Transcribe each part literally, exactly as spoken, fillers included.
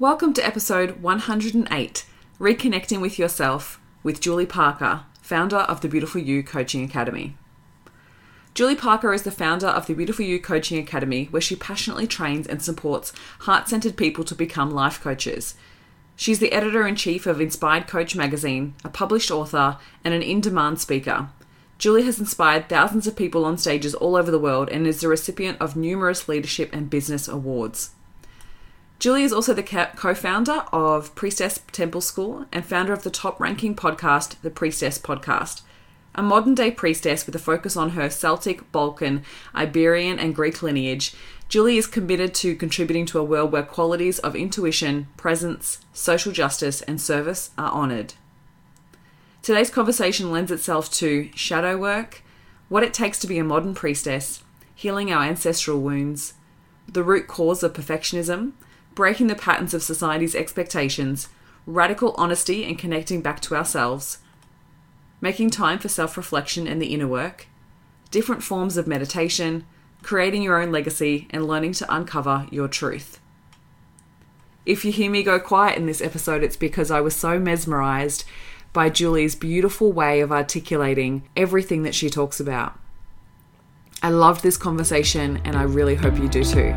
Welcome to episode one hundred eight, Reconnecting with Yourself, with Julie Parker, founder of the Beautiful You Coaching Academy. Julie Parker is the founder of the Beautiful You Coaching Academy, where she passionately trains and supports heart-centered people to become life coaches. She's the editor-in-chief of Inspired Coach magazine, a published author, and an in-demand speaker. Julie has inspired thousands of people on stages all over the world and is the recipient of numerous leadership and business awards. Julie is also the co-founder of Priestess Temple School and founder of the top-ranking podcast, The Priestess Podcast, a modern-day priestess with a focus on her Celtic, Balkan, Iberian, and Greek lineage. Julie is committed to contributing to a world where qualities of intuition, presence, social justice, and service are honoured. Today's conversation lends itself to shadow work, what it takes to be a modern priestess, healing our ancestral wounds, the root cause of perfectionism, breaking the patterns of society's expectations, radical honesty and connecting back to ourselves, making time for self-reflection and the inner work, different forms of meditation, creating your own legacy, and learning to uncover your truth. If you hear me go quiet in this episode, it's because I was so mesmerized by Julie's beautiful way of articulating everything that she talks about. I loved this conversation, and I really hope you do too.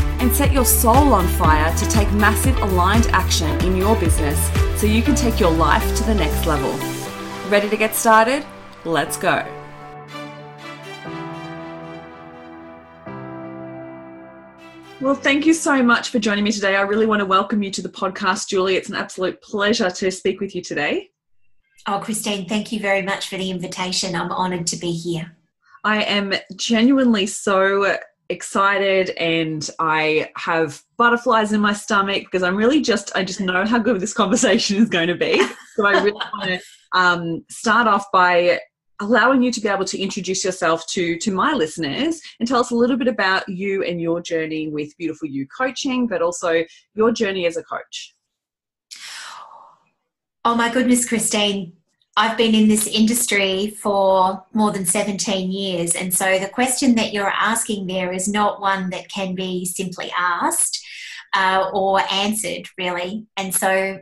and set your soul on fire to take massive aligned action in your business so you can take your life to the next level. Ready to get started? Let's go. Well, thank you so much for joining me today. I really want to welcome you to the podcast, Julie. It's an absolute pleasure to speak with you today. Oh, Christine, thank you very much for the invitation. I'm honoured to be here. I am genuinely so excited, and I have butterflies in my stomach because I'm really just I just know how good this conversation is going to be. So I really want to um, start off by allowing you to be able to introduce yourself to to my listeners and tell us a little bit about you and your journey with Beautiful You Coaching, but also your journey as a coach. Oh my goodness, Christine. I've been in this industry for more than seventeen years, and so the question that you're asking there is not one that can be simply asked uh, or answered, really. And so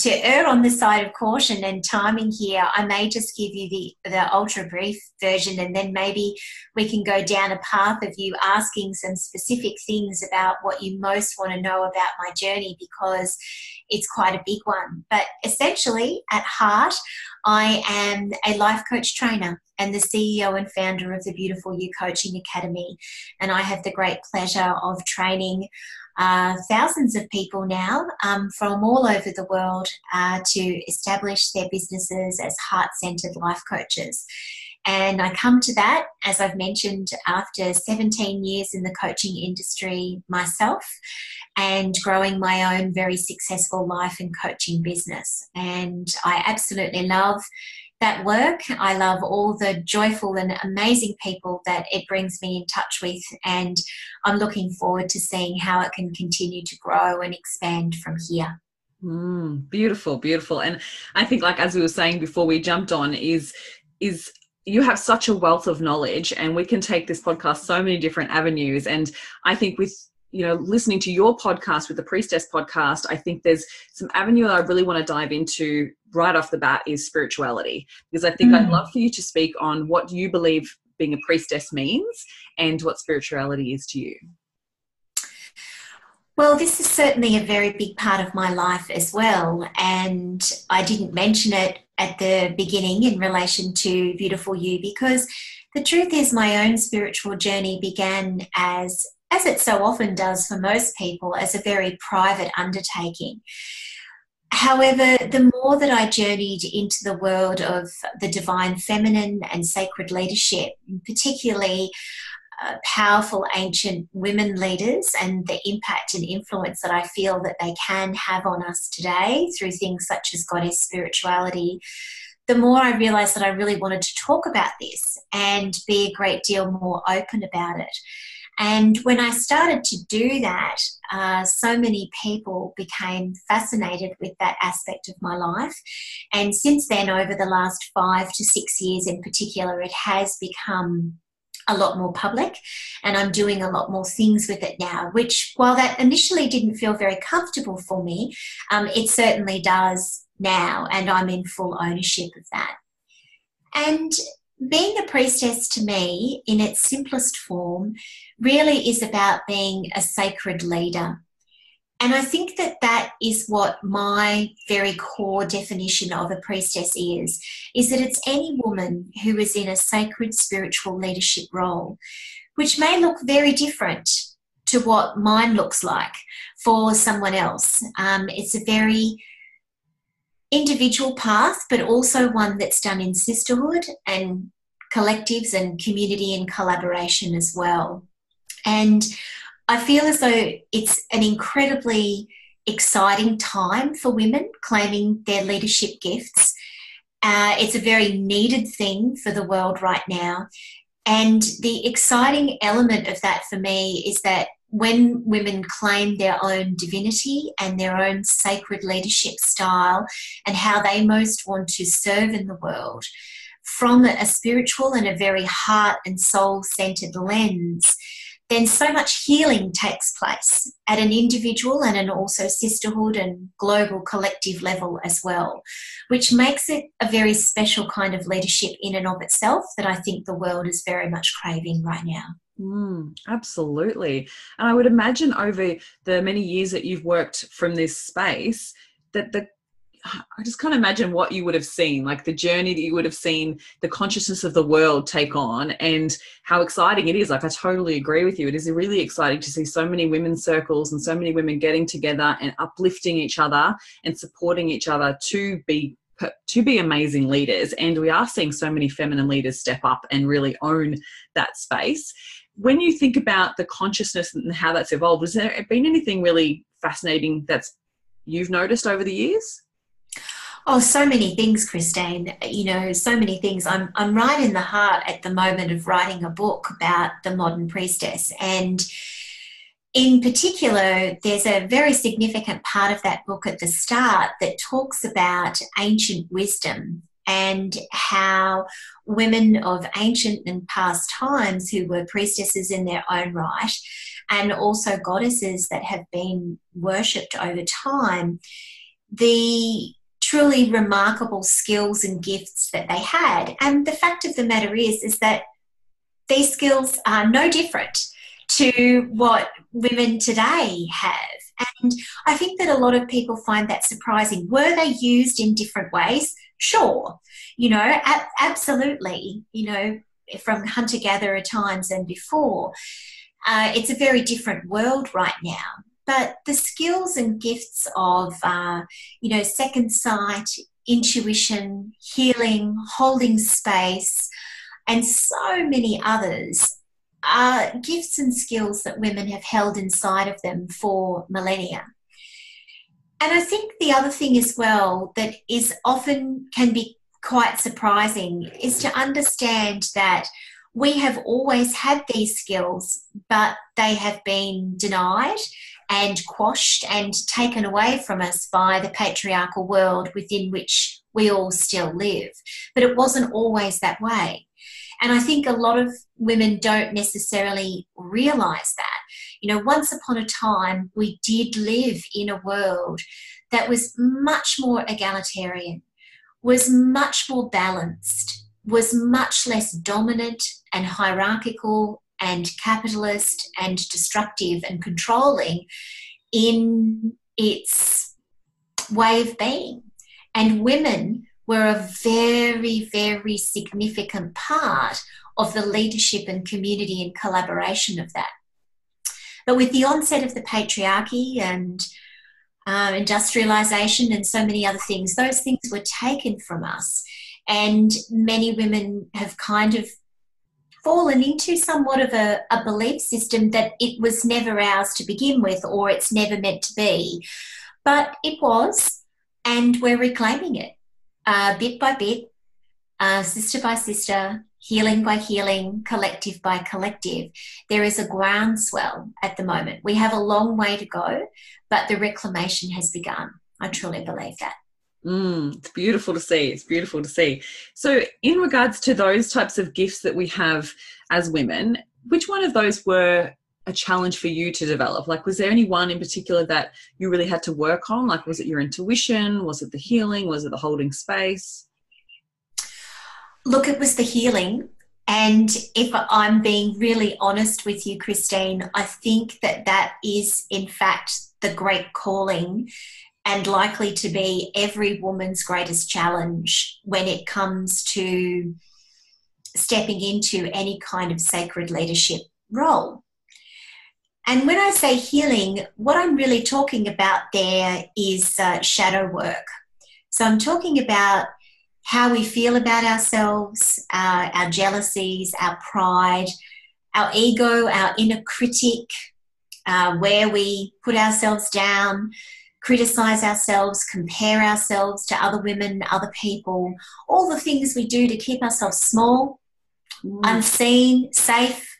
to err on the side of caution and timing here, I may just give you the, the ultra-brief version, and then maybe we can go down a path of you asking some specific things about what you most want to know about my journey, because it's quite a big one. But essentially, at heart, I am a life coach trainer and the C E O and founder of the Beautiful You Coaching Academy, and I have the great pleasure of training Uh, thousands of people now um, from all over the world uh, to establish their businesses as heart-centered life coaches. And I come to that, as I've mentioned, after seventeen years in the coaching industry myself and growing my own very successful life and coaching business. And I absolutely love that work. I love all the joyful and amazing people that it brings me in touch with, and I'm looking forward to seeing how it can continue to grow and expand from here. Mm, beautiful, beautiful. And I think, like, as we were saying before we jumped on, is is you have such a wealth of knowledge, and we can take this podcast so many different avenues. And I think with you know, listening to your podcast with the Priestess Podcast, I think there's some avenue that I really want to dive into right off the bat is spirituality, because I think mm. I'd love for you to speak on what you believe being a priestess means and what spirituality is to you. Well, this is certainly a very big part of my life as well, and I didn't mention it at the beginning in relation to Beautiful You because the truth is my own spiritual journey began as as it so often does for most people, as a very private undertaking. However, the more that I journeyed into the world of the divine feminine and sacred leadership, particularly uh, powerful ancient women leaders and the impact and influence that I feel that they can have on us today through things such as goddess spirituality, the more I realised that I really wanted to talk about this and be a great deal more open about it. And when I started to do that, uh, so many people became fascinated with that aspect of my life. And since then, over the last five to six years in particular, it has become a lot more public, and I'm doing a lot more things with it now, which, while that initially didn't feel very comfortable for me, um, it certainly does now, and I'm in full ownership of that. And being the priestess, to me, in its simplest form, really is about being a sacred leader. And I think that that is what my very core definition of a priestess is, is that it's any woman who is in a sacred spiritual leadership role, which may look very different to what mine looks like for someone else. Um, it's a very individual path, but also one that's done in sisterhood and collectives and community and collaboration as well. And I feel as though it's an incredibly exciting time for women claiming their leadership gifts. Uh, it's a very needed thing for the world right now. And the exciting element of that for me is that when women claim their own divinity and their own sacred leadership style and how they most want to serve in the world from a spiritual and a very heart and soul-centered lens, then so much healing takes place at an individual and an also sisterhood and global collective level as well, which makes it a very special kind of leadership in and of itself that I think the world is very much craving right now. Mm, absolutely. And I would imagine over the many years that you've worked from this space that the I just can't imagine what you would have seen, like the journey that you would have seen the consciousness of the world take on and how exciting it is. Like, I totally agree with you. It is really exciting to see so many women's circles and so many women getting together and uplifting each other and supporting each other to be to be amazing leaders. And we are seeing so many feminine leaders step up and really own that space. When you think about the consciousness and how that's evolved, has there been anything really fascinating that's you've noticed over the years? Oh, so many things, Christine, you know, so many things. I'm, I'm right in the heart at the moment of writing a book about the modern priestess. And in particular, there's a very significant part of that book at the start that talks about ancient wisdom and how women of ancient and past times who were priestesses in their own right and also goddesses that have been worshipped over time, the truly remarkable skills and gifts that they had. And the fact of the matter is, is that these skills are no different to what women today have. And I think that a lot of people find that surprising. Were they used in different ways? Sure, you know, ab- absolutely, you know, from hunter-gatherer times and before. Uh, it's a very different world right now. But the skills and gifts of, uh, you know, second sight, intuition, healing, holding space, and so many others are gifts and skills that women have held inside of them for millennia. And I think the other thing as well that is often can be quite surprising is to understand that we have always had these skills, but they have been denied and quashed and taken away from us by the patriarchal world within which we all still live. But it wasn't always that way. And I think a lot of women don't necessarily realise that. You know, once upon a time, we did live in a world that was much more egalitarian, was much more balanced, was much less dominant and hierarchical and capitalist and destructive and controlling in its way of being. And women were a very, very significant part of the leadership and community and collaboration of that. But with the onset of the patriarchy and uh, industrialization and so many other things, those things were taken from us. And many women have kind of fallen into somewhat of a, a belief system that it was never ours to begin with, or it's never meant to be. But it was, and we're reclaiming it uh, bit by bit, uh, sister by sister, healing by healing, collective by collective. There is a groundswell at the moment. We have a long way to go, but the reclamation has begun. I truly believe that. Mm, it's beautiful to see. It's beautiful to see. So in regards to those types of gifts that we have as women, which one of those were a challenge for you to develop? Like, was there any one in particular that you really had to work on? Like, was it your intuition? Was it the healing? Was it the holding space? Look, it was the healing. And if I'm being really honest with you, Christine, I think that that is, in fact, the great calling and likely to be every woman's greatest challenge when it comes to stepping into any kind of sacred leadership role. And when I say healing, what I'm really talking about there is uh, shadow work. So I'm talking about how we feel about ourselves, uh, our jealousies, our pride, our ego, our inner critic, uh, where we put ourselves down, criticise ourselves, compare ourselves to other women, other people, all the things we do to keep ourselves small, mm. unseen, safe.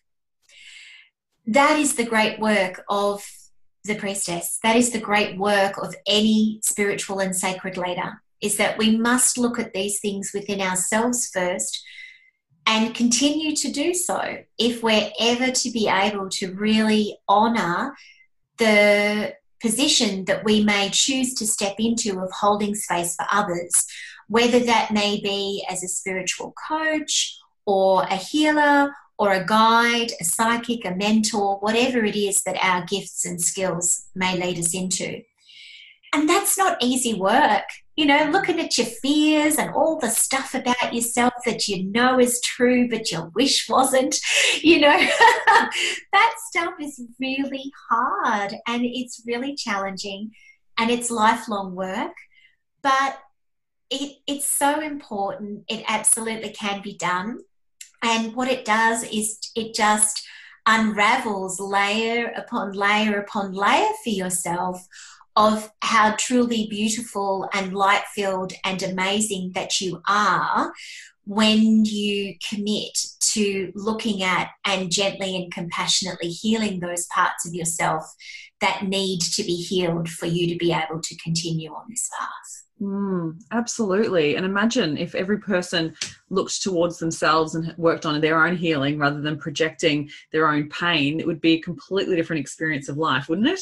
That is the great work of the priestess. That is the great work of any spiritual and sacred leader, is that we must look at these things within ourselves first and continue to do so if we're ever to be able to really honour the position that we may choose to step into of holding space for others, whether that may be as a spiritual coach or a healer or a guide, a psychic, a mentor, whatever it is that our gifts and skills may lead us into. And that's not easy work. You know, looking at your fears and all the stuff about yourself that you know is true but you wish wasn't, you know, that stuff is really hard and it's really challenging and it's lifelong work. But it, it's so important. It absolutely can be done. And what it does is it just unravels layer upon layer upon layer for yourself of how truly beautiful and light-filled and amazing that you are when you commit to looking at and gently and compassionately healing those parts of yourself that need to be healed for you to be able to continue on this path. Mm, absolutely. And imagine if every person looked towards themselves and worked on their own healing rather than projecting their own pain, it would be a completely different experience of life, wouldn't it?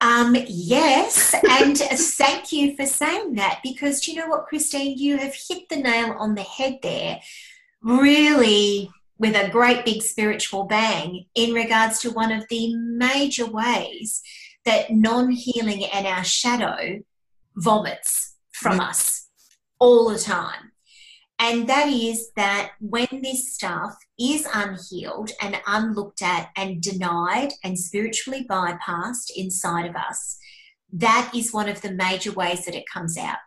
Um, yes, and thank you for saying that, because do you know what, Christine, you have hit the nail on the head there, really with a great big spiritual bang in regards to one of the major ways that non-healing and our shadow vomits from us all the time. And that is that when this stuff is unhealed and unlooked at and denied and spiritually bypassed inside of us, that is one of the major ways that it comes out.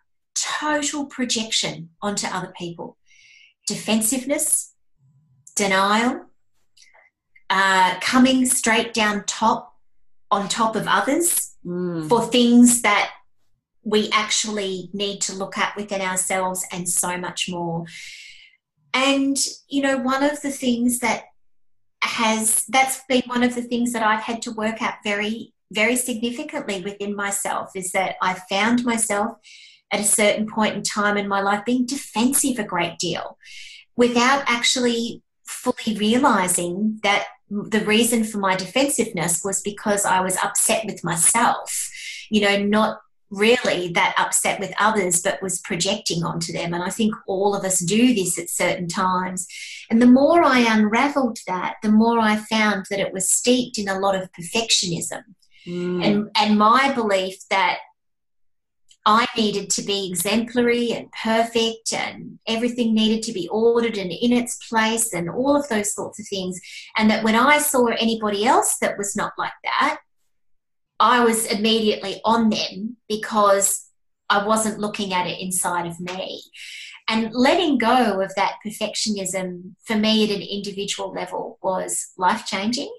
Total projection onto other people. Defensiveness, denial, uh, coming straight down top on top of others mm. for things that we actually need to look at within ourselves and so much more. And, you know, one of the things that has, that's been one of the things that I've had to work out very, very significantly within myself, is that I found myself at a certain point in time in my life being defensive a great deal without actually fully realising that the reason for my defensiveness was because I was upset with myself, you know, not really that upset with others, but was projecting onto them. And I think all of us do this at certain times. And the more I unravelled that, the more I found that it was steeped in a lot of perfectionism mm. and, and my belief that I needed to be exemplary and perfect and everything needed to be ordered and in its place and all of those sorts of things. And that when I saw anybody else that was not like that, I was immediately on them because I wasn't looking at it inside of me. And letting go of that perfectionism for me at an individual level was life-changing.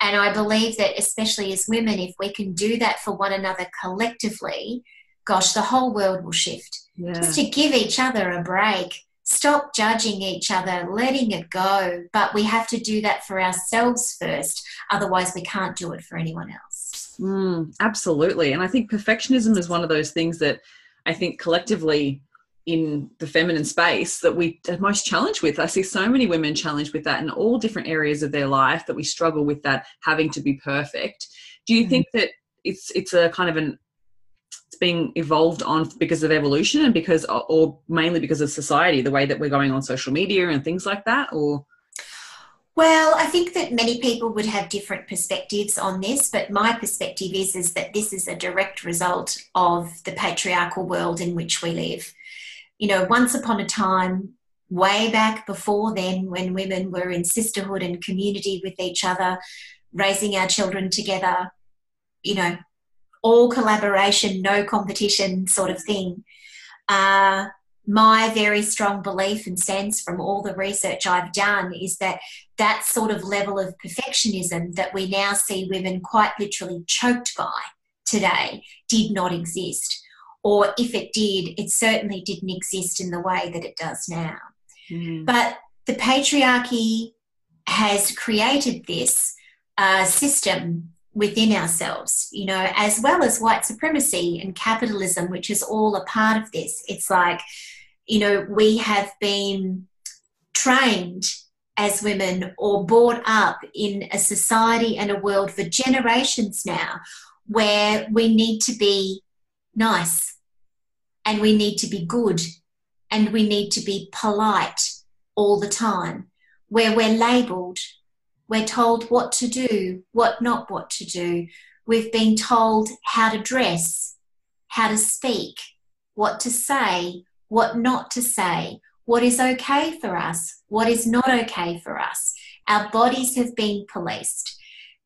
And I believe that especially as women, if we can do that for one another collectively, gosh, the whole world will shift. Yeah. Just to give each other a break, stop judging each other, letting it go. But we have to do that for ourselves first. Otherwise, we can't do it for anyone else. Mm, absolutely. And I think perfectionism is one of those things that I think collectively in the feminine space that we are most challenged with. I see so many women challenged with that in all different areas of their life, that we struggle with that having to be perfect. Do you mm-hmm. think that it's it's a kind of an it's being evolved on because of evolution and because or mainly because of society, the way that we're going on social media and things like that? Or well, I think that many people would have different perspectives on this, but my perspective is is that this is a direct result of the patriarchal world in which we live. You know, once upon a time, way back before then, when women were in sisterhood and community with each other, raising our children together, you know, all collaboration, no competition sort of thing. Uh, my very strong belief and sense from all the research I've done is that that sort of level of perfectionism that we now see women quite literally choked by today did not exist. Or if it did, it certainly didn't exist in the way that it does now. Mm-hmm. But the patriarchy has created this uh, system within ourselves, you know, as well as white supremacy and capitalism, which is all a part of this. It's like, you know, we have been trained as women or brought up in a society and a world for generations now where we need to be nice. And we need to be good and we need to be polite all the time, where we're labelled, we're told what to do, what not what to do. We've been told how to dress, how to speak, what to say, what not to say, what is okay for us, what is not okay for us. Our bodies have been policed.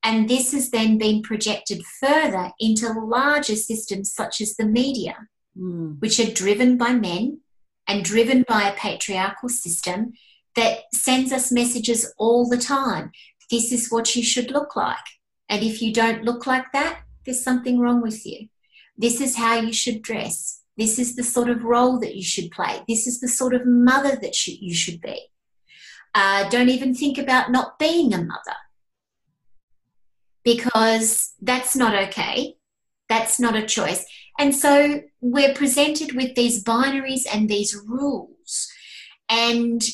And this has then been projected further into larger systems such as the media, mm. which are driven by men and driven by a patriarchal system that sends us messages all the time. This is what you should look like. And if you don't look like that, there's something wrong with you. This is how you should dress. This is the sort of role that you should play. This is the sort of mother that you should be. Uh, don't even think about not being a mother. Because that's not okay, that's not a choice. And so we're presented with these binaries and these rules and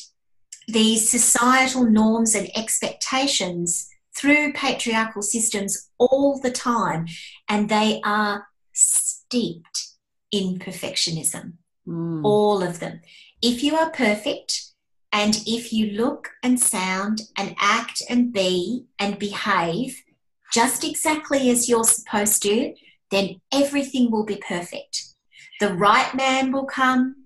these societal norms and expectations through patriarchal systems all the time, and they are steeped in perfectionism, mm. all of them. If you are perfect and if you look and sound and act and be and behave just exactly as you're supposed to, then everything will be perfect. The right man will come,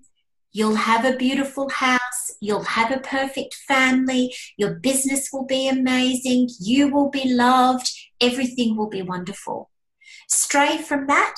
you'll have a beautiful house, you'll have a perfect family, your business will be amazing, you will be loved, everything will be wonderful. Stray from that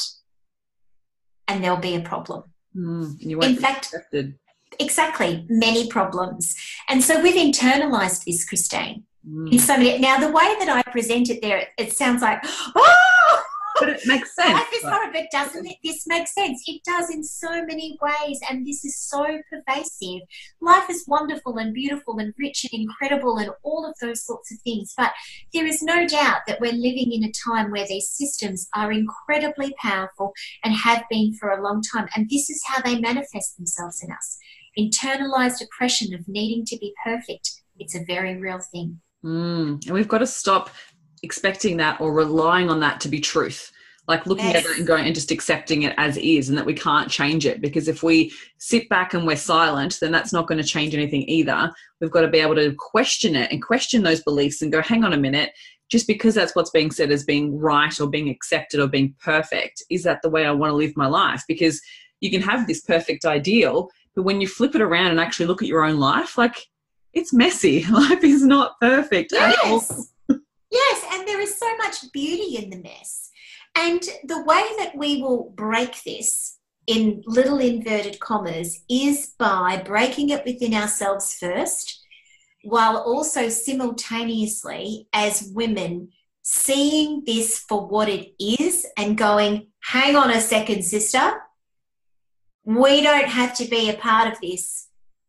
and there'll be a problem. Mm, you won't In fact, be accepted. Exactly, many problems. And so we've internalised this, Christine. In so many, now the way that I present it there, it sounds like, oh, but it makes sense. Life is horrible, but doesn't it? This makes sense. It does in so many ways, and this is so pervasive. Life is wonderful and beautiful and rich and incredible and all of those sorts of things, but there is no doubt that we're living in a time where these systems are incredibly powerful and have been for a long time, and this is how they manifest themselves in us. Internalised oppression of needing to be perfect. It's a very real thing. Mm. And we've got to stop expecting that or relying on that to be truth, like looking yes. at it and going and just accepting it as is and that we can't change it, because if we sit back and we're silent, then that's not going to change anything either. We've got to be able to question it and question those beliefs and go, hang on a minute, just because that's what's being said as being right or being accepted or being perfect, is that the way I want to live my life? Because you can have this perfect ideal, but when you flip it around and actually look at your own life, like, it's messy. Life is not perfect yes. at all. Yes, and there is so much beauty in the mess. And the way that we will break this in little inverted commas, is by breaking it within ourselves first, while also simultaneously as women seeing this for what it is and going, hang on a second, sister, we don't have to be a part of this.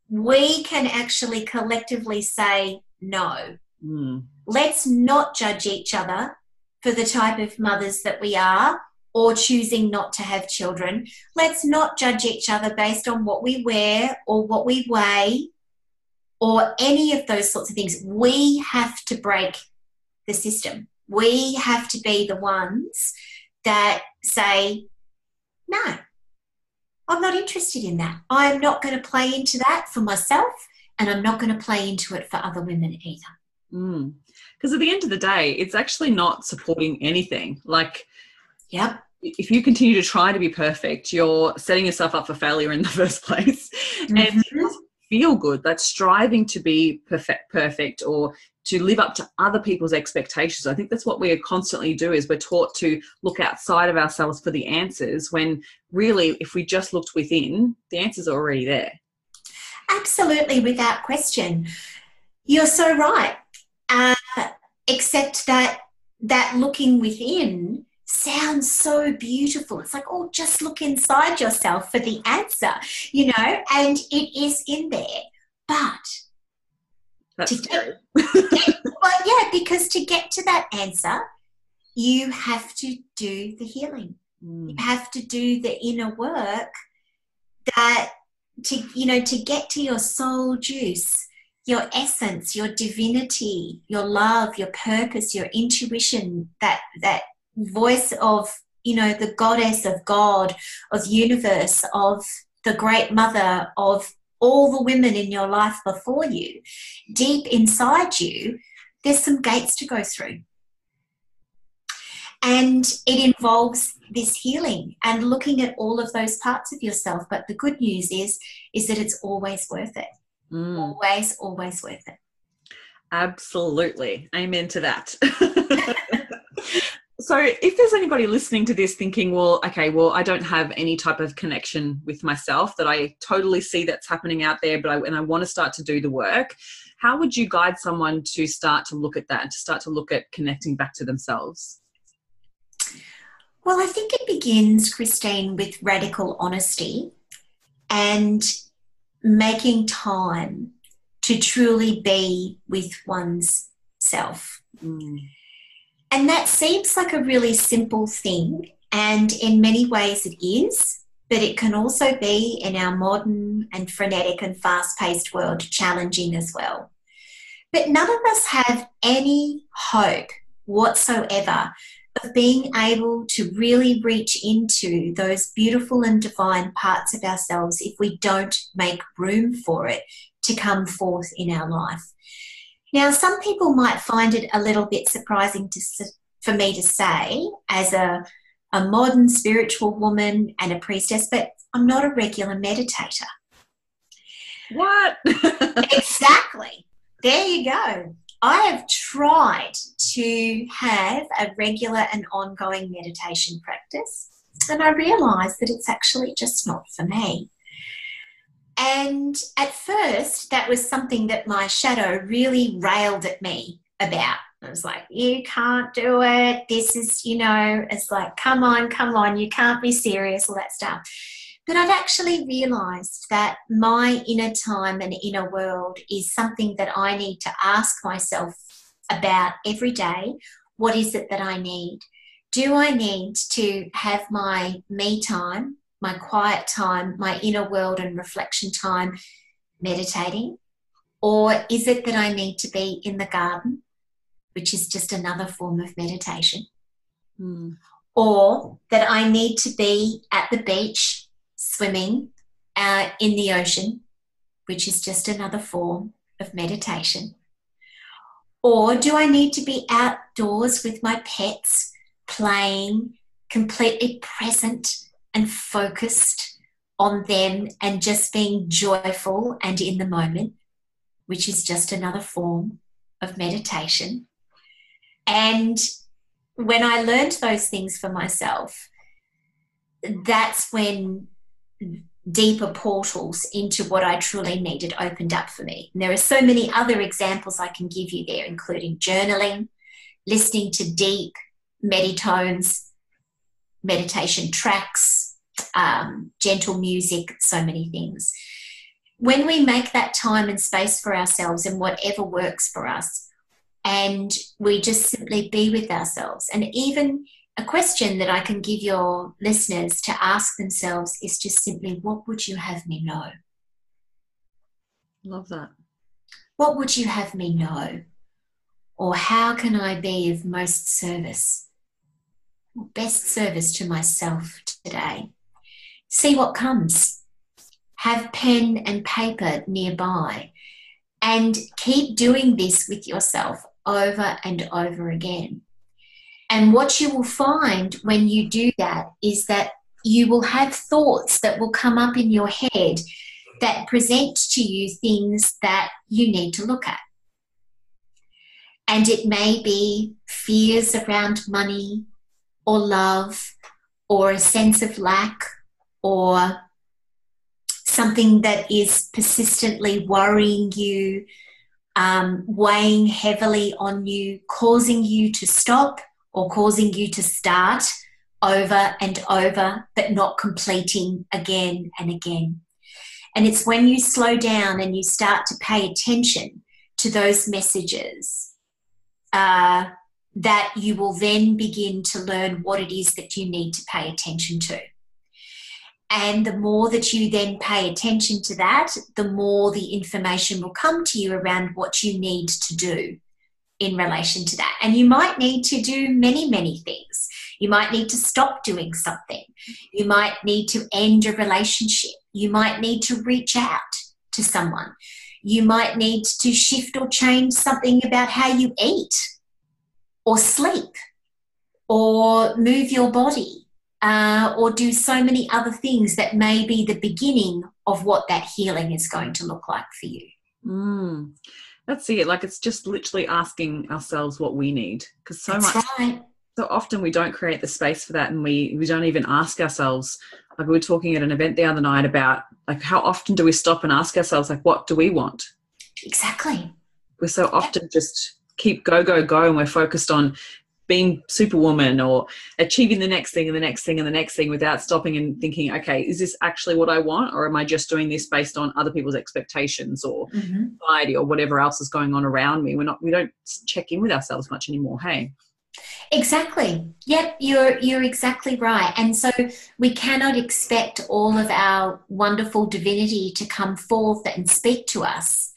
We can actually collectively say no. Mm. Let's not judge each other for the type of mothers that we are or choosing not to have children. Let's not judge each other based on what we wear or what we weigh or any of those sorts of things. We have to break the system. We have to be the ones that say, no, I'm not interested in that. I'm not going to play into that for myself, and I'm not going to play into it for other women either. Mm. Because at the end of the day, it's actually not supporting anything. Like, yep. If you continue to try to be perfect, you're setting yourself up for failure in the first place. Mm-hmm. And it doesn't feel good. That striving to be perfect, perfect or to live up to other people's expectations. I think that's what we constantly do, is we're taught to look outside of ourselves for the answers, when really, if we just looked within, the answers are already there. Absolutely, without question. You're so right. Uh, except that that looking within sounds so beautiful. It's like, oh, just look inside yourself for the answer, you know, and it is in there. But that's true. Well, yeah, because to get to that answer, you have to do the healing. Mm. You have to do the inner work that to you know to get to your soul juice, your essence, your divinity, your love, your purpose, your intuition, that that voice of, you know, the goddess of God, of universe, of the great mother, of all the women in your life before you. Deep inside you, there's some gates to go through. And it involves this healing and looking at all of those parts of yourself. But the good news is, is that it's always worth it. Mm. Always, always worth it. Absolutely. Amen to that. So if there's anybody listening to this thinking, well, okay, well, I don't have any type of connection with myself, that I totally see that's happening out there, but I, and I want to start to do the work, how would you guide someone to start to look at that, to start to look at connecting back to themselves? Well, I think it begins, Christine, with radical honesty and making time to truly be with one's self. Mm. And that seems like a really simple thing, and in many ways it is, but it can also be, in our modern and frenetic and fast-paced world, challenging as well. But none of us have any hope whatsoever of being able to really reach into those beautiful and divine parts of ourselves if we don't make room for it to come forth in our life. Now, some people might find it a little bit surprising to, for me to say as a, a modern spiritual woman and a priestess, but I'm not a regular meditator. What? Exactly. There you go. I have tried to have a regular and ongoing meditation practice, and I realised that it's actually just not for me. And at first, that was something that my shadow really railed at me about. I was like, you can't do it. This is, you know, it's like, come on, come on, you can't be serious, all that stuff. But I've actually realised that my inner time and inner world is something that I need to ask myself about every day. What is it that I need? Do I need to have my me time, my quiet time, my inner world and reflection time, meditating? Or is it that I need to be in the garden, which is just another form of meditation? Mm. Or that I need to be at the beach, swimming, uh, in the ocean, which is just another form of meditation? Or do I need to be outdoors with my pets, playing, completely present and focused on them and just being joyful and in the moment, which is just another form of meditation? And when I learned those things for myself, that's when deeper portals into what I truly needed opened up for me. And there are so many other examples I can give you there, including journaling, listening to deep meditones, meditation tracks, um, gentle music, so many things. When we make that time and space for ourselves and whatever works for us, and we just simply be with ourselves. And even a question that I can give your listeners to ask themselves is just simply, what would you have me know? Love that. What would you have me know? Or how can I be of most service, best service to myself today? See what comes. Have pen and paper nearby and keep doing this with yourself over and over again. And what you will find when you do that is that you will have thoughts that will come up in your head that present to you things that you need to look at. And it may be fears around money or love or a sense of lack or something that is persistently worrying you, um, weighing heavily on you, causing you to stop or causing you to start over and over, but not completing again and again. And it's when you slow down and you start to pay attention to those messages uh, that you will then begin to learn what it is that you need to pay attention to. And the more that you then pay attention to that, the more the information will come to you around what you need to do in relation to that. And you might need to do many, many things. You might need to stop doing something. You might need to end a relationship. You might need to reach out to someone. You might need to shift or change something about how you eat or sleep or move your body. Uh, or do so many other things that may be the beginning of what that healing is going to look like for you. Mm. That's it. Like, it's just literally asking ourselves what we need, because so That's much right. so often we don't create the space for that, and we, we don't even ask ourselves. Like, we were talking at an event the other night about, like, how often do we stop and ask ourselves, like, what do we want? Exactly. We're so often just keep go, go, go, and we're focused on being superwoman or achieving the next thing and the next thing and the next thing without stopping and thinking, okay, is this actually what I want? Or am I just doing this based on other people's expectations or mm-hmm. society or whatever else is going on around me? We're not, we don't check in with ourselves much anymore. Hey. Exactly. Yep. You're, you're exactly right. And so we cannot expect all of our wonderful divinity to come forth and speak to us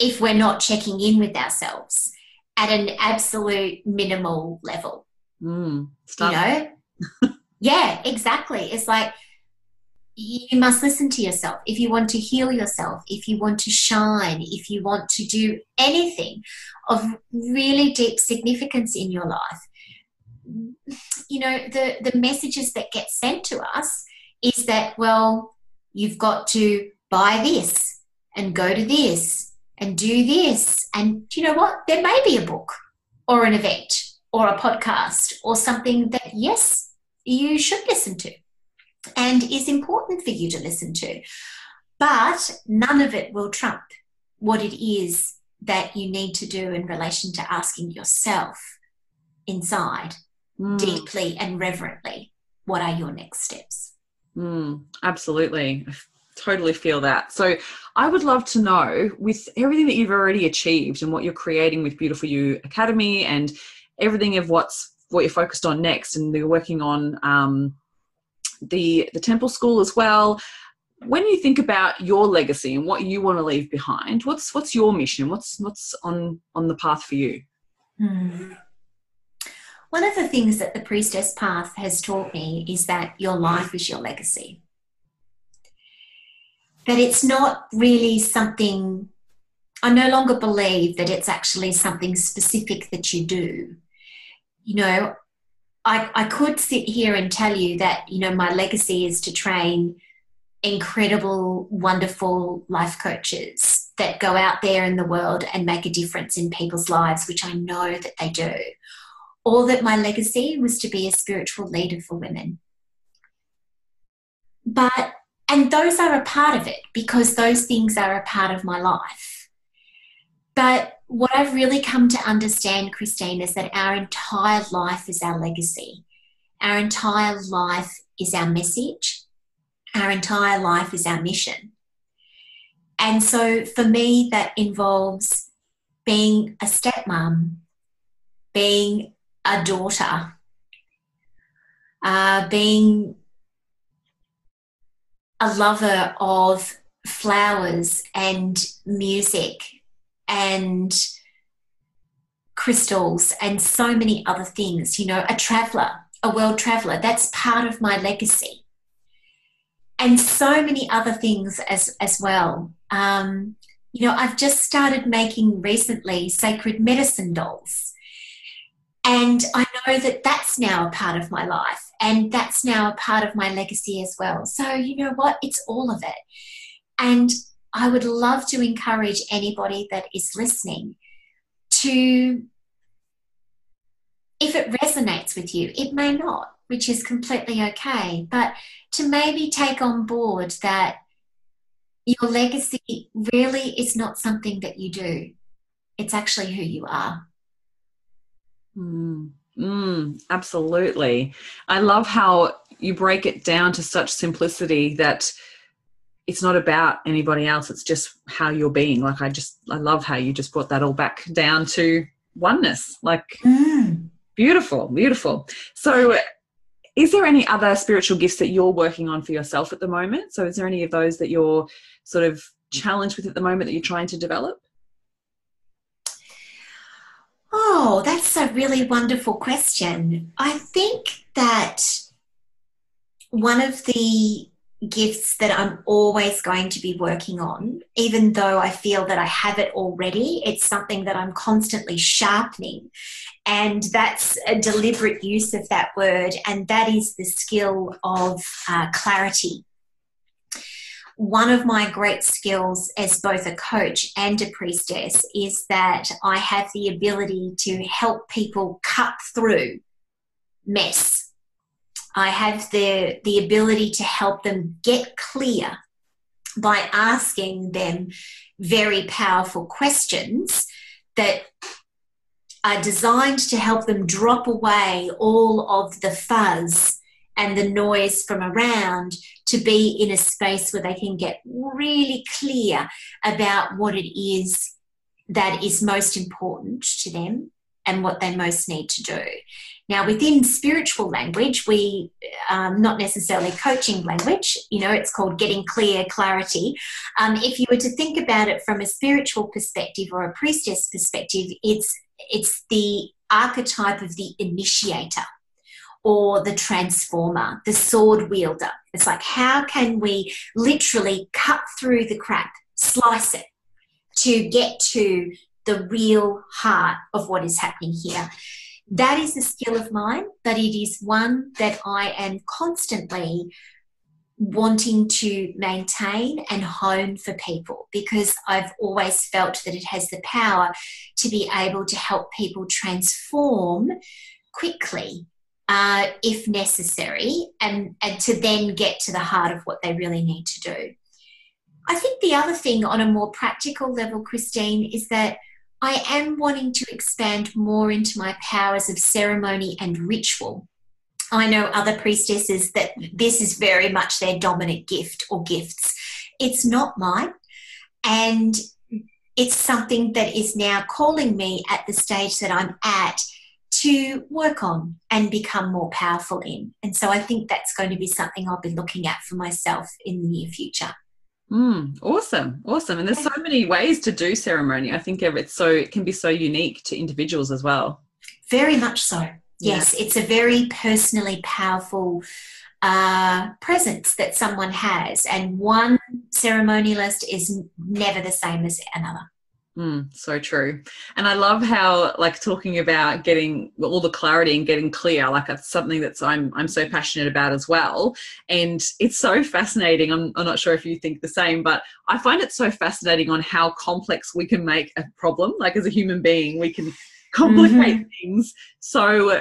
if we're not checking in with ourselves at an absolute minimal level. Mm, you know? Yeah, exactly. It's like, you must listen to yourself. If you want to heal yourself, if you want to shine, if you want to do anything of really deep significance in your life, you know, the, the messages that get sent to us is that, well, you've got to buy this and go to this and do this, and you know what? There may be a book or an event or a podcast or something that, yes, you should listen to and is important for you to listen to. But none of it will trump what it is that you need to do in relation to asking yourself inside mm. deeply and reverently, what are your next steps? Mm, absolutely. Totally feel that. So I would love to know, with everything that you've already achieved and what you're creating with Beautiful You Academy and everything of what's what you're focused on next, and you're working on um, the the temple school as well. When you think about your legacy and what you want to leave behind, what's what's your mission? What's what's on on the path for you? Hmm. One of the things that the Priestess Path has taught me is that your life is your legacy. That it's not really something, I no longer believe that it's actually something specific that you do. You know, I, I could sit here and tell you that, you know, my legacy is to train incredible, wonderful life coaches that go out there in the world and make a difference in people's lives, which I know that they do. Or that my legacy was to be a spiritual leader for women. But And those are a part of it, because those things are a part of my life. But what I've really come to understand, Christine, is that our entire life is our legacy. Our entire life is our message. Our entire life is our mission. And so for me, that involves being a stepmom, being a daughter, uh, being a lover of flowers and music and crystals and so many other things, you know, a traveller, a world traveller. That's part of my legacy. And so many other things as, as well. Um, you know, I've just started making recently sacred medicine dolls. And I know that that's now a part of my life, and that's now a part of my legacy as well. So you know what? It's all of it. And I would love to encourage anybody that is listening to, if it resonates with you, it may not, which is completely okay, but to maybe take on board that your legacy really is not something that you do. It's actually who you are. Mm, mm, absolutely. I love how you break it down to such simplicity that it's not about anybody else. It's just how you're being. Like I just, I love how you just brought that all back down to oneness. Like mm. beautiful, beautiful. So is there any other spiritual gifts that you're working on for yourself at the moment? So is there any of those that you're sort of challenged with at the moment that you're trying to develop? Oh, that's a really wonderful question. I think that one of the gifts that I'm always going to be working on, even though I feel that I have it already, it's something that I'm constantly sharpening. And that's a deliberate use of that word. And that is the skill of uh, clarity. One of my great skills as both a coach and a priestess is that I have the ability to help people cut through mess. I have the, the ability to help them get clear by asking them very powerful questions that are designed to help them drop away all of the fuzz and the noise from around, to be in a space where they can get really clear about what it is that is most important to them and what they most need to do. Now, within spiritual language, we, um, not necessarily coaching language, you know, it's called getting clear, clarity. Um, if you were to think about it from a spiritual perspective or a priestess perspective, it's, it's the archetype of the initiator, or the transformer, the sword wielder. It's like, how can we literally cut through the crap, slice it, to get to the real heart of what is happening here? That is a skill of mine, but it is one that I am constantly wanting to maintain and hone for people, because I've always felt that it has the power to be able to help people transform quickly, Uh, if necessary, and, and to then get to the heart of what they really need to do. I think the other thing on a more practical level, Christine, is that I am wanting to expand more into my powers of ceremony and ritual. I know other priestesses that this is very much their dominant gift or gifts. It's not mine, and it's something that is now calling me at the stage that I'm at to work on and become more powerful in. And so I think that's going to be something I'll be looking at for myself in the near future. Mm, awesome. Awesome. And there's so many ways to do ceremony. I think it's so, it can be so unique to individuals as well. Very much so. Yes. Yeah. It's a very personally powerful uh, presence that someone has. And one ceremonialist is never the same as another. Mm, so true. And I love how, like, talking about getting all the clarity and getting clear, like that's something that's I'm I'm so passionate about as well. And it's so fascinating. I'm, I'm not sure if you think the same, but I find it so fascinating on how complex we can make a problem. Like, as a human being, we can complicate mm-hmm. things so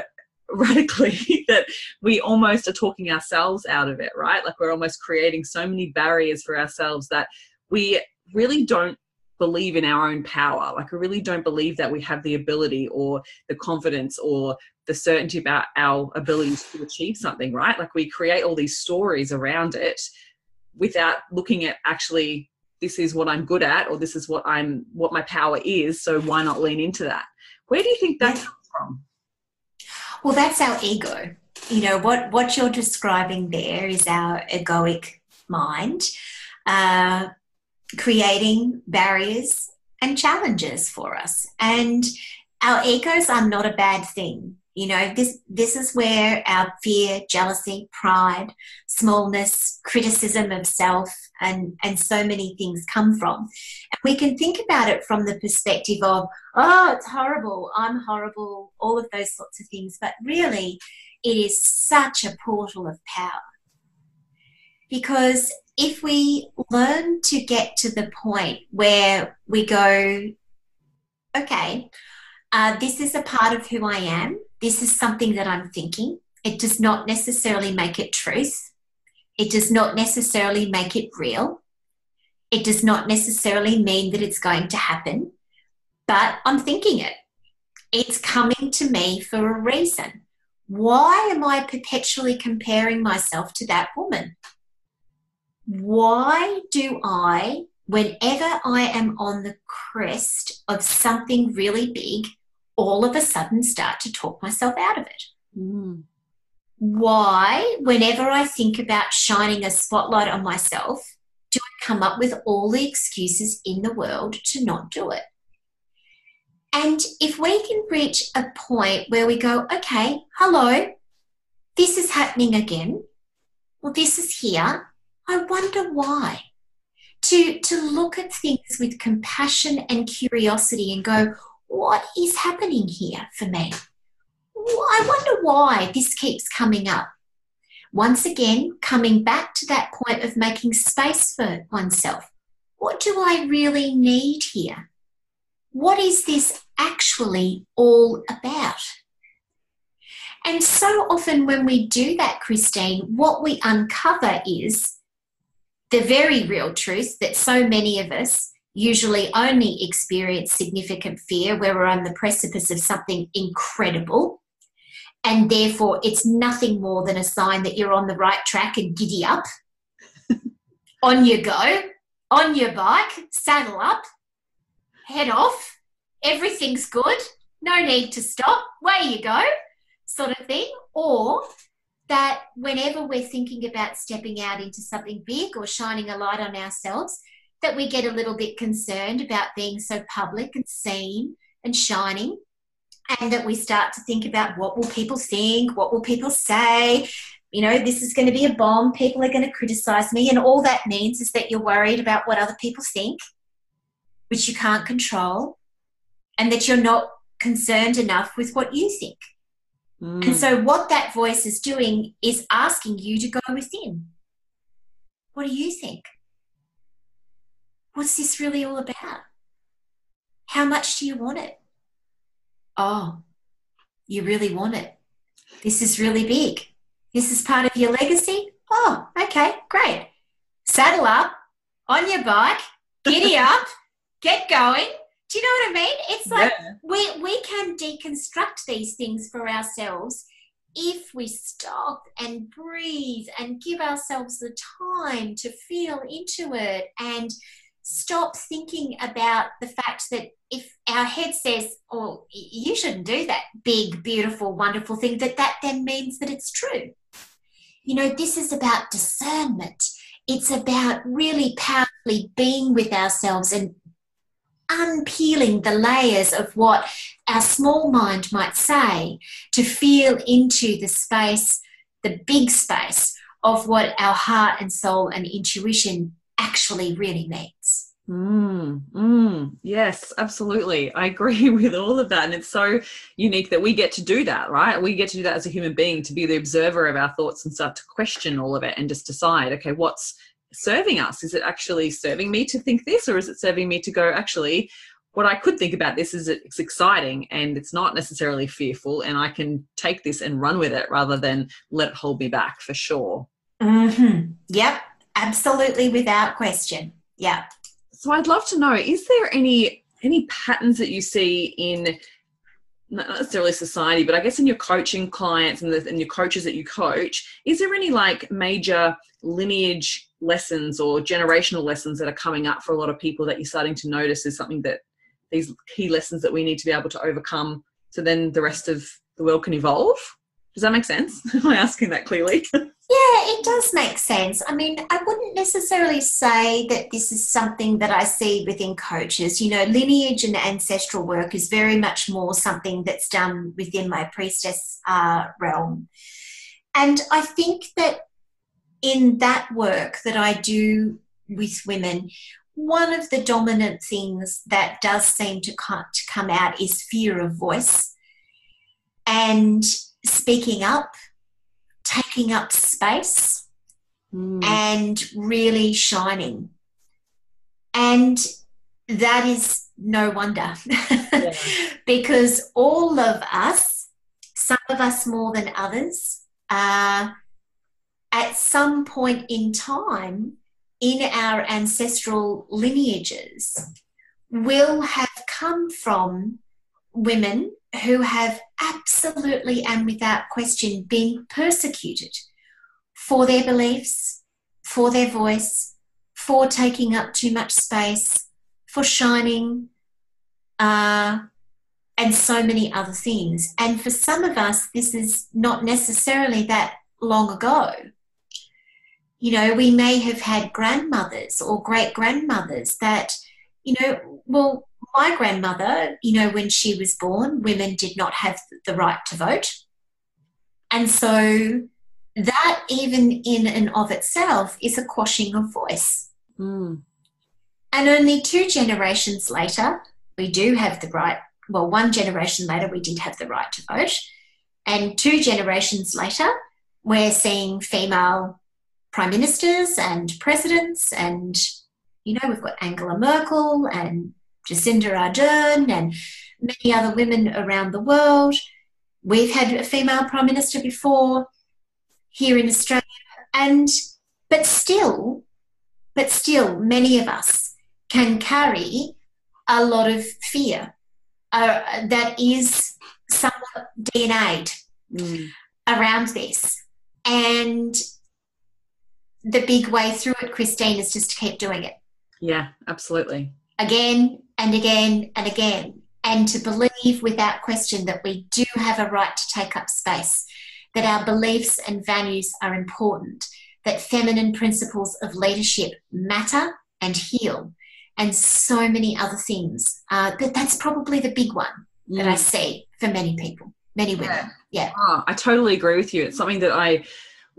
radically that we almost are talking ourselves out of it, right? Like we're almost creating so many barriers for ourselves that we really don't believe in our own power. Like we really don't believe that we have the ability or the confidence or the certainty about our abilities to achieve something, right? Like we create all these stories around it without looking at actually, this is what I'm good at, or this is what I'm, what my power is. So why not lean into that? Where do you think that comes from? Well, that's our ego. You know, what, what you're describing there is our egoic mind, uh, creating barriers and challenges for us. And our egos are not a bad thing. You know, this, this is where our fear, jealousy, pride, smallness, criticism of self, and, and so many things come from. And we can think about it from the perspective of, oh, it's horrible, I'm horrible, all of those sorts of things. But really, it is such a portal of power. Because if we learn to get to the point where we go, okay, uh, this is a part of who I am. This is something that I'm thinking. It does not necessarily make it truth. It does not necessarily make it real. It does not necessarily mean that it's going to happen, but I'm thinking it. It's coming to me for a reason. Why am I perpetually comparing myself to that woman? Why do I, whenever I am on the crest of something really big, all of a sudden start to talk myself out of it? Mm. Why, whenever I think about shining a spotlight on myself, do I come up with all the excuses in the world to not do it? And if we can reach a point where we go, okay, hello, this is happening again. Well, this is here. I wonder why. To, to look at things with compassion and curiosity and go, what is happening here for me? I wonder why this keeps coming up. Once again, coming back to that point of making space for oneself. What do I really need here? What is this actually all about? And so often when we do that, Christine, what we uncover is the very real truth that so many of us usually only experience significant fear where we're on the precipice of something incredible, and therefore it's nothing more than a sign that you're on the right track and giddy up, on your go, on your bike, saddle up, head off, everything's good, no need to stop, where you go, sort of thing. Or that whenever we're thinking about stepping out into something big or shining a light on ourselves, that we get a little bit concerned about being so public and seen and shining, and that we start to think about what will people think, what will people say, you know, this is going to be a bomb, people are going to criticise me, and all that means is that you're worried about what other people think, which you can't control, and that you're not concerned enough with what you think. Mm. And so what that voice is doing is asking you to go within. What do you think? What's this really all about? How much do you want it? Oh, you really want it. This is really big. This is part of your legacy. Oh, okay, great. Saddle up, on your bike, giddy up, get going. Do you know what I mean? It's like yeah. we, we can deconstruct these things for ourselves if we stop and breathe and give ourselves the time to feel into it and stop thinking about the fact that if our head says, oh, you shouldn't do that big, beautiful, wonderful thing, that that then means that it's true. You know, this is about discernment. It's about really powerfully being with ourselves and unpeeling the layers of what our small mind might say to feel into the space, the big space of what our heart and soul and intuition actually really means. Mm, mm, yes, absolutely. I agree with all of that. And it's so unique that we get to do that, right? We get to do that as a human being, to be the observer of our thoughts and start to question all of it and just decide, okay, what's serving us? Is it actually serving me to think this, or is it serving me to go, actually what I could think about this is it's exciting and it's not necessarily fearful, and I can take this and run with it rather than let it hold me back, for sure. Mm-hmm. Yep, absolutely, without question. Yeah. So I'd love to know, is there any any patterns that you see in, not necessarily society, but I guess in your coaching clients and, the, and your coaches that you coach, is there any like major lineage lessons or generational lessons that are coming up for a lot of people that you're starting to notice is something that these key lessons that we need to be able to overcome so then the rest of the world can evolve? Does that make sense? Am I asking that clearly? Yeah, it does make sense. I mean, I wouldn't necessarily say that this is something that I see within coaches. You know, lineage and ancestral work is very much more something that's done within my priestess uh, realm. And I think that in that work that I do with women, one of the dominant things that does seem to come out is fear of voice and speaking up, taking up space, mm. and really shining. And that is no wonder yeah. because all of us, some of us more than others, uh, at some point in time, in our ancestral lineages, will have come from women who have absolutely and without question been persecuted for their beliefs, for their voice, for taking up too much space, for shining, uh, and so many other things. And for some of us, this is not necessarily that long ago. You know, we may have had grandmothers or great-grandmothers that, you know, well, my grandmother, you know, when she was born, women did not have the right to vote. And so that, even in and of itself, is a quashing of voice. Mm. And only two generations later, we do have the right, well, one generation later, we did have the right to vote. And two generations later, we're seeing female prime ministers and presidents, and, you know, we've got Angela Merkel and Jacinda Ardern and many other women around the world. We've had a female prime minister before here in Australia, and but still, but still many of us can carry a lot of fear uh, that is somewhat D N A'd mm. around this. And the big way through it, Christine, is just to keep doing it. Yeah, absolutely. Again and again and again. And to believe without question that we do have a right to take up space, that our beliefs and values are important, that feminine principles of leadership matter and heal, and so many other things. Uh, but that's probably the big one mm. that I see for many people, many women. Yeah. yeah. Oh, I totally agree with you. It's something that I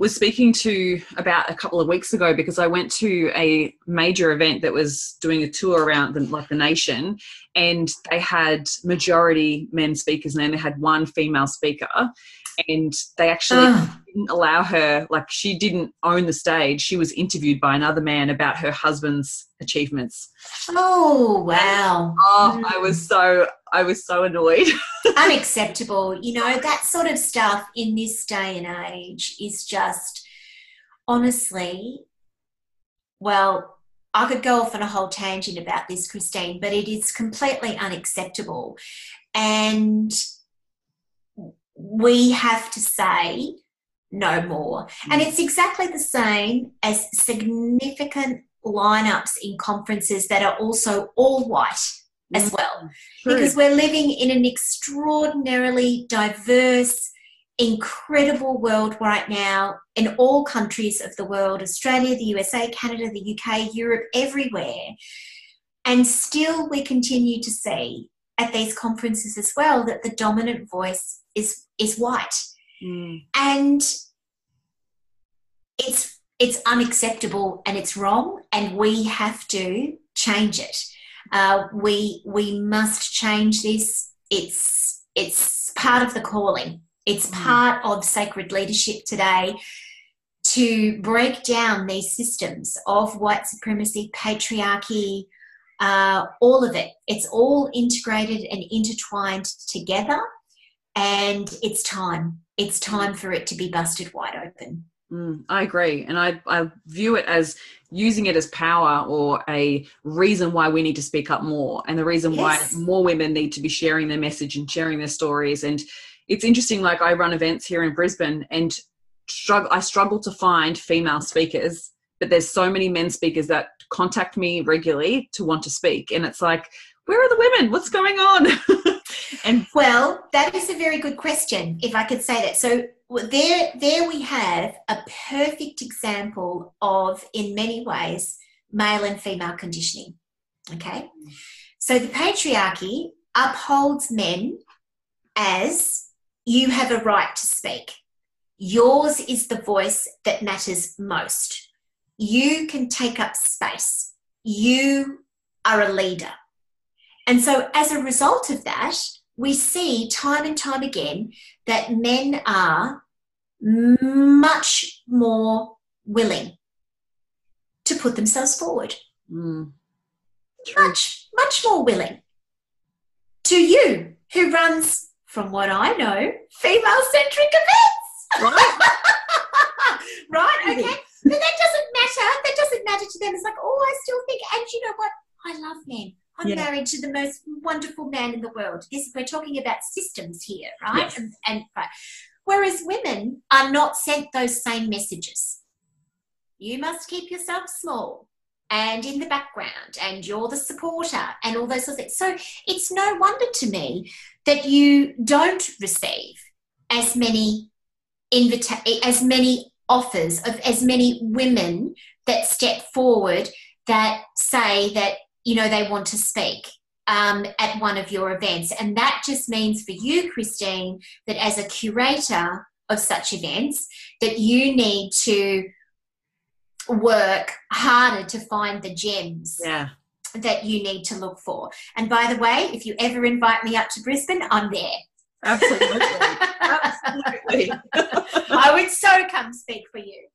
was speaking to about a couple of weeks ago, because I went to a major event that was doing a tour around the, like the nation, and they had majority men speakers and then they had one female speaker, and they actually Ugh. didn't allow her, like she didn't own the stage. She was interviewed by another man about her husband's achievements. Oh, wow. Oh, mm. I was so, I was so annoyed. Unacceptable. You know, that sort of stuff in this day and age is just, honestly, well, I could go off on a whole tangent about this, Christine, but it is completely unacceptable. And we have to say no more. And it's exactly the same as significant lineups in conferences that are also all white as well. True. Because we're living in an extraordinarily diverse, incredible world right now, in all countries of the world, Australia, the U S A, Canada, the U K, Europe, everywhere. And still we continue to see at these conferences as well that the dominant voice is is white. Mm. And it's it's unacceptable and it's wrong, and we have to change it. Uh, we we must change this. It's it's part of the calling. It's mm. part of sacred leadership today to break down these systems of white supremacy, patriarchy, uh, all of it. It's all integrated and intertwined together, and it's time. It's time for it to be busted wide open. Mm, I agree. And I, I view it as using it as power, or a reason why we need to speak up more, and the reason yes. why more women need to be sharing their message and sharing their stories. And it's interesting, like I run events here in Brisbane, and struggle, I struggle to find female speakers, but there's so many men speakers that contact me regularly to want to speak. And it's like, where are the women? What's going on? And well, that is a very good question, if I could say that. So there, there we have a perfect example of, in many ways, male and female conditioning. Okay. So the patriarchy upholds men as, you have a right to speak. Yours is the voice that matters most. You can take up space. You are a leader. And so as a result of that, we see time and time again that men are much more willing to put themselves forward. Mm. Much, much more willing. To you, who runs, from what I know, female-centric events. Right? Right? Okay. But that doesn't matter. That doesn't matter to them. It's like, oh, I still think, and you know what? I love men. I'm yeah. married to the most wonderful man in the world. This, we're talking about systems here, right? Yes. And, and right. Whereas women are not sent those same messages. You must keep yourself small and in the background, and you're the supporter, and all those sorts of things. So it's no wonder to me that you don't receive as many invita- as many offers of as many women that step forward that say that, you know, they want to speak um, at one of your events. And that just means for you, Christine, that as a curator of such events, that you need to work harder to find the gems yeah. that you need to look for. And by the way, if you ever invite me up to Brisbane, I'm there. Absolutely. Absolutely. I would so come speak for you.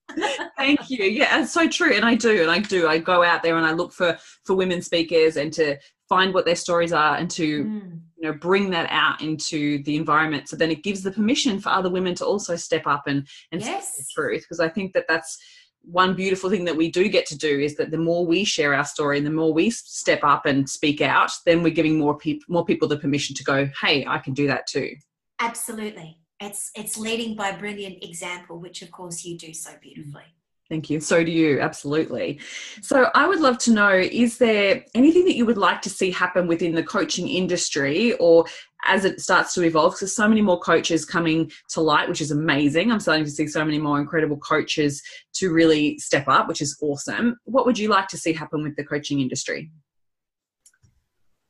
Thank you. Yeah, it's so true. And I do, and I do. I go out there and I look for, for women speakers, and to find what their stories are, and to mm. you know, bring that out into the environment. So then it gives the permission for other women to also step up and, and yes. speak the truth. Because I think that that's one beautiful thing that we do get to do, is that the more we share our story and the more we step up and speak out, then we're giving more people more people the permission to go, hey, I can do that too. Absolutely. It's it's leading by brilliant example, which of course you do so beautifully. Thank you. So do you. Absolutely. So I would love to know, is there anything that you would like to see happen within the coaching industry, or as it starts to evolve? Because there's so many more coaches coming to light, which is amazing. I'm starting to see so many more incredible coaches to really step up, which is awesome. What would you like to see happen with the coaching industry?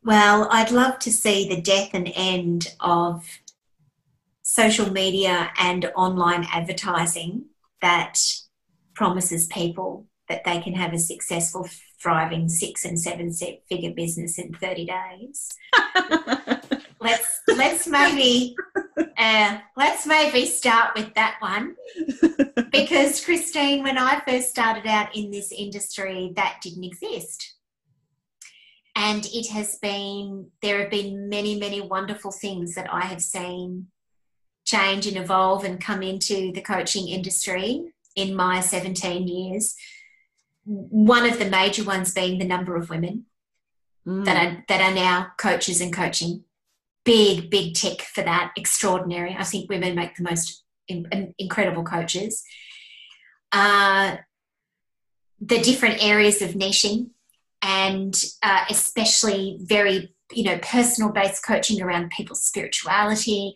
Well, I'd love to see the death and end of social media and online advertising that promises people that they can have a successful, thriving six and seven figure business in thirty days. Let's let's maybe uh, let's maybe start with that one, because Christine, when I first started out in this industry, that didn't exist, and it has been there have been many many wonderful things that I have seen change and evolve and come into the coaching industry in my seventeen years. One of the major ones being the number of women mm. that are that are now coaches and coaching. Big, big tick for that. Extraordinary. I think women make the most in, in, incredible coaches. Uh, the different areas of niching, and uh, especially very, you know, personal-based coaching around people's spirituality,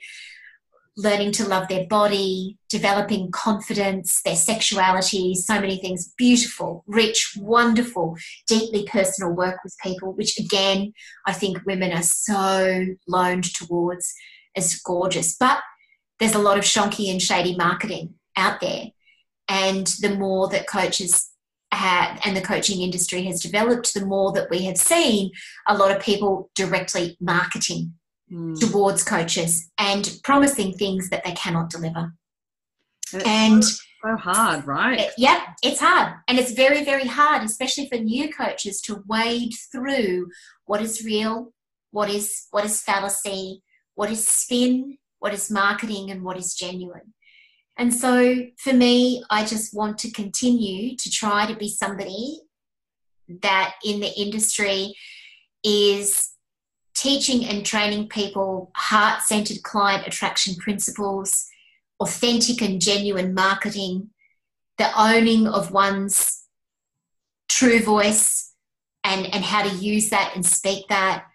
learning to love their body, developing confidence, their sexuality, so many things. Beautiful, rich, wonderful, deeply personal work with people, which again, I think women are so loaned towards as gorgeous. But there's a lot of shonky and shady marketing out there. And the more that coaches have, and the coaching industry has developed, the more that we have seen a lot of people directly marketing Mm. towards coaches and promising things that they cannot deliver. And, and so hard, right? It, yep, it's hard. And it's very, very hard, especially for new coaches, to wade through what is real, what is what is fallacy, what is spin, what is marketing, and what is genuine. And so for me, I just want to continue to try to be somebody that in the industry is teaching and training people heart-centered client attraction principles, authentic and genuine marketing, the owning of one's true voice and, and how to use that and speak that,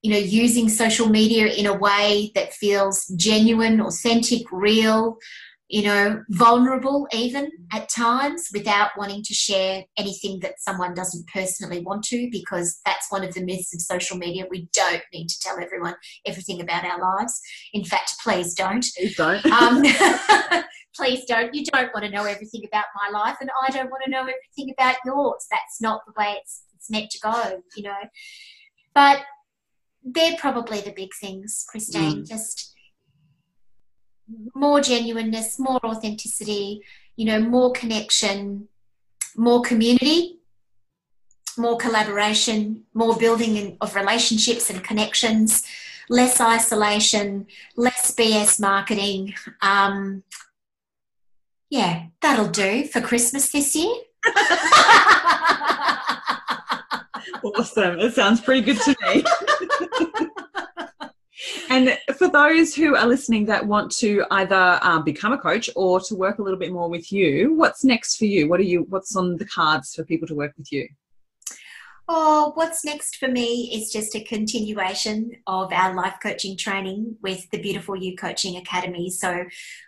you know, using social media in a way that feels genuine, authentic, real, you know, vulnerable even at times without wanting to share anything that someone doesn't personally want to, because that's one of the myths of social media. We don't need to tell everyone everything about our lives. In fact, please don't. Please don't. Um, please don't. You don't want to know everything about my life, and I don't want to know everything about yours. That's not the way it's, it's meant to go, you know. But they're probably the big things, Christine, mm. just... more genuineness, more authenticity, you know, more connection, more community, more collaboration, more building of relationships and connections, less isolation, less B S marketing. Um, yeah, that'll do for Christmas this year. Awesome. It sounds pretty good to me. And for those who are listening that want to either um, become a coach or to work a little bit more with you, what's next for you? What are you? What's on the cards for people to work with you? Oh, what's next for me is just a continuation of our life coaching training with the Beautiful You Coaching Academy. So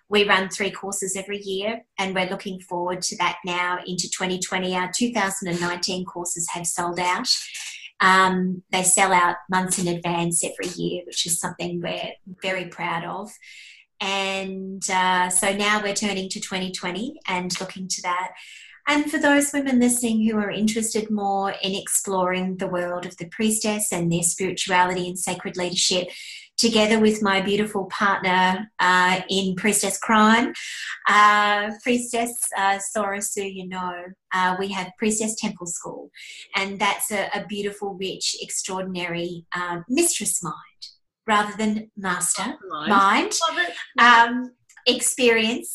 we run three courses every year, and we're looking forward to that now into twenty twenty. Our two thousand nineteen courses have sold out. Um, they sell out months in advance every year, which is something we're very proud of. And uh, so now we're turning to twenty twenty and looking to that. And for those women listening who are interested more in exploring the world of the priestess and their spirituality and sacred leadership, together with my beautiful partner uh, in Priestess Crime, uh, Priestess uh, Sora Su, you know, uh, we have Priestess Temple School, and that's a, a beautiful, rich, extraordinary uh, mistress mind rather than master mind, mind um, experience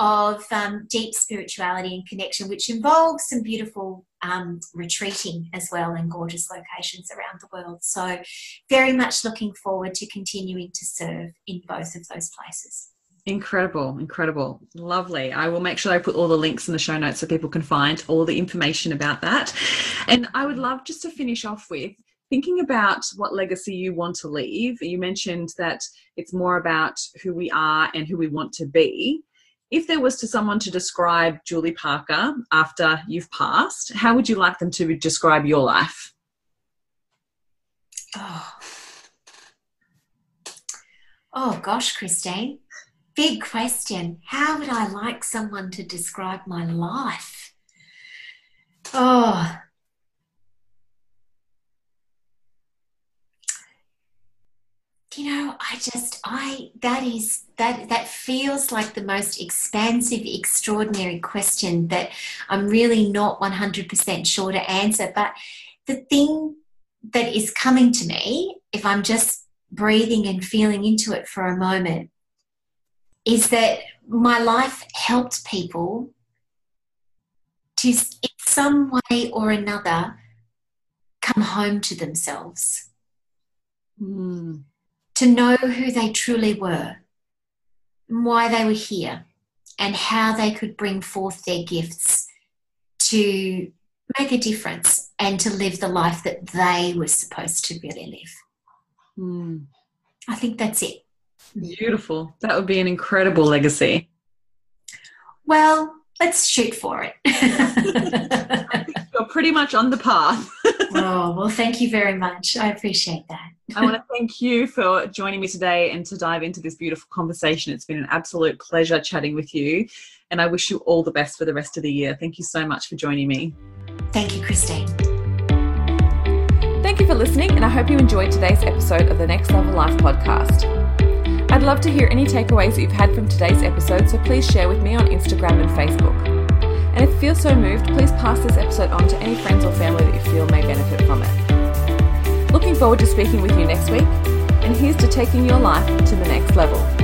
of um, deep spirituality and connection, which involves some beautiful um, retreating as well in gorgeous locations around the world. So very much looking forward to continuing to serve in both of those places. Incredible, incredible. Lovely. I will make sure I put all the links in the show notes so people can find all the information about that. And I would love just to finish off with thinking about what legacy you want to leave. You mentioned that it's more about who we are and who we want to be. If there was to someone to describe Julie Parker after you've passed, how would you like them to describe your life? Oh, oh gosh, Christine, big question. How would I like someone to describe my life? Oh, you know, I just, I, that is, that, that feels like the most expansive, extraordinary question that I'm really not one hundred percent sure to answer. But the thing that is coming to me, if I'm just breathing and feeling into it for a moment, is that my life helped people to, in some way or another, come home to themselves. Mm. To know who they truly were and why they were here and how they could bring forth their gifts to make a difference and to live the life that they were supposed to really live. Mm. I think that's it. Beautiful. That would be an incredible legacy. Well, let's shoot for it. I think you're pretty much on the path. Oh, well, thank you very much. I appreciate that. I want to thank you for joining me today and to dive into this beautiful conversation. It's been an absolute pleasure chatting with you, and I wish you all the best for the rest of the year. Thank you so much for joining me. Thank you, Christine. Thank you for listening, and I hope you enjoyed today's episode of the Next Level Life podcast. I'd love to hear any takeaways that you've had from today's episode, so please share with me on Instagram and Facebook. And if you feel so moved, please pass this episode on to any friends or family that you feel may benefit from it. Looking forward to speaking with you next week, and here's to taking your life to the next level.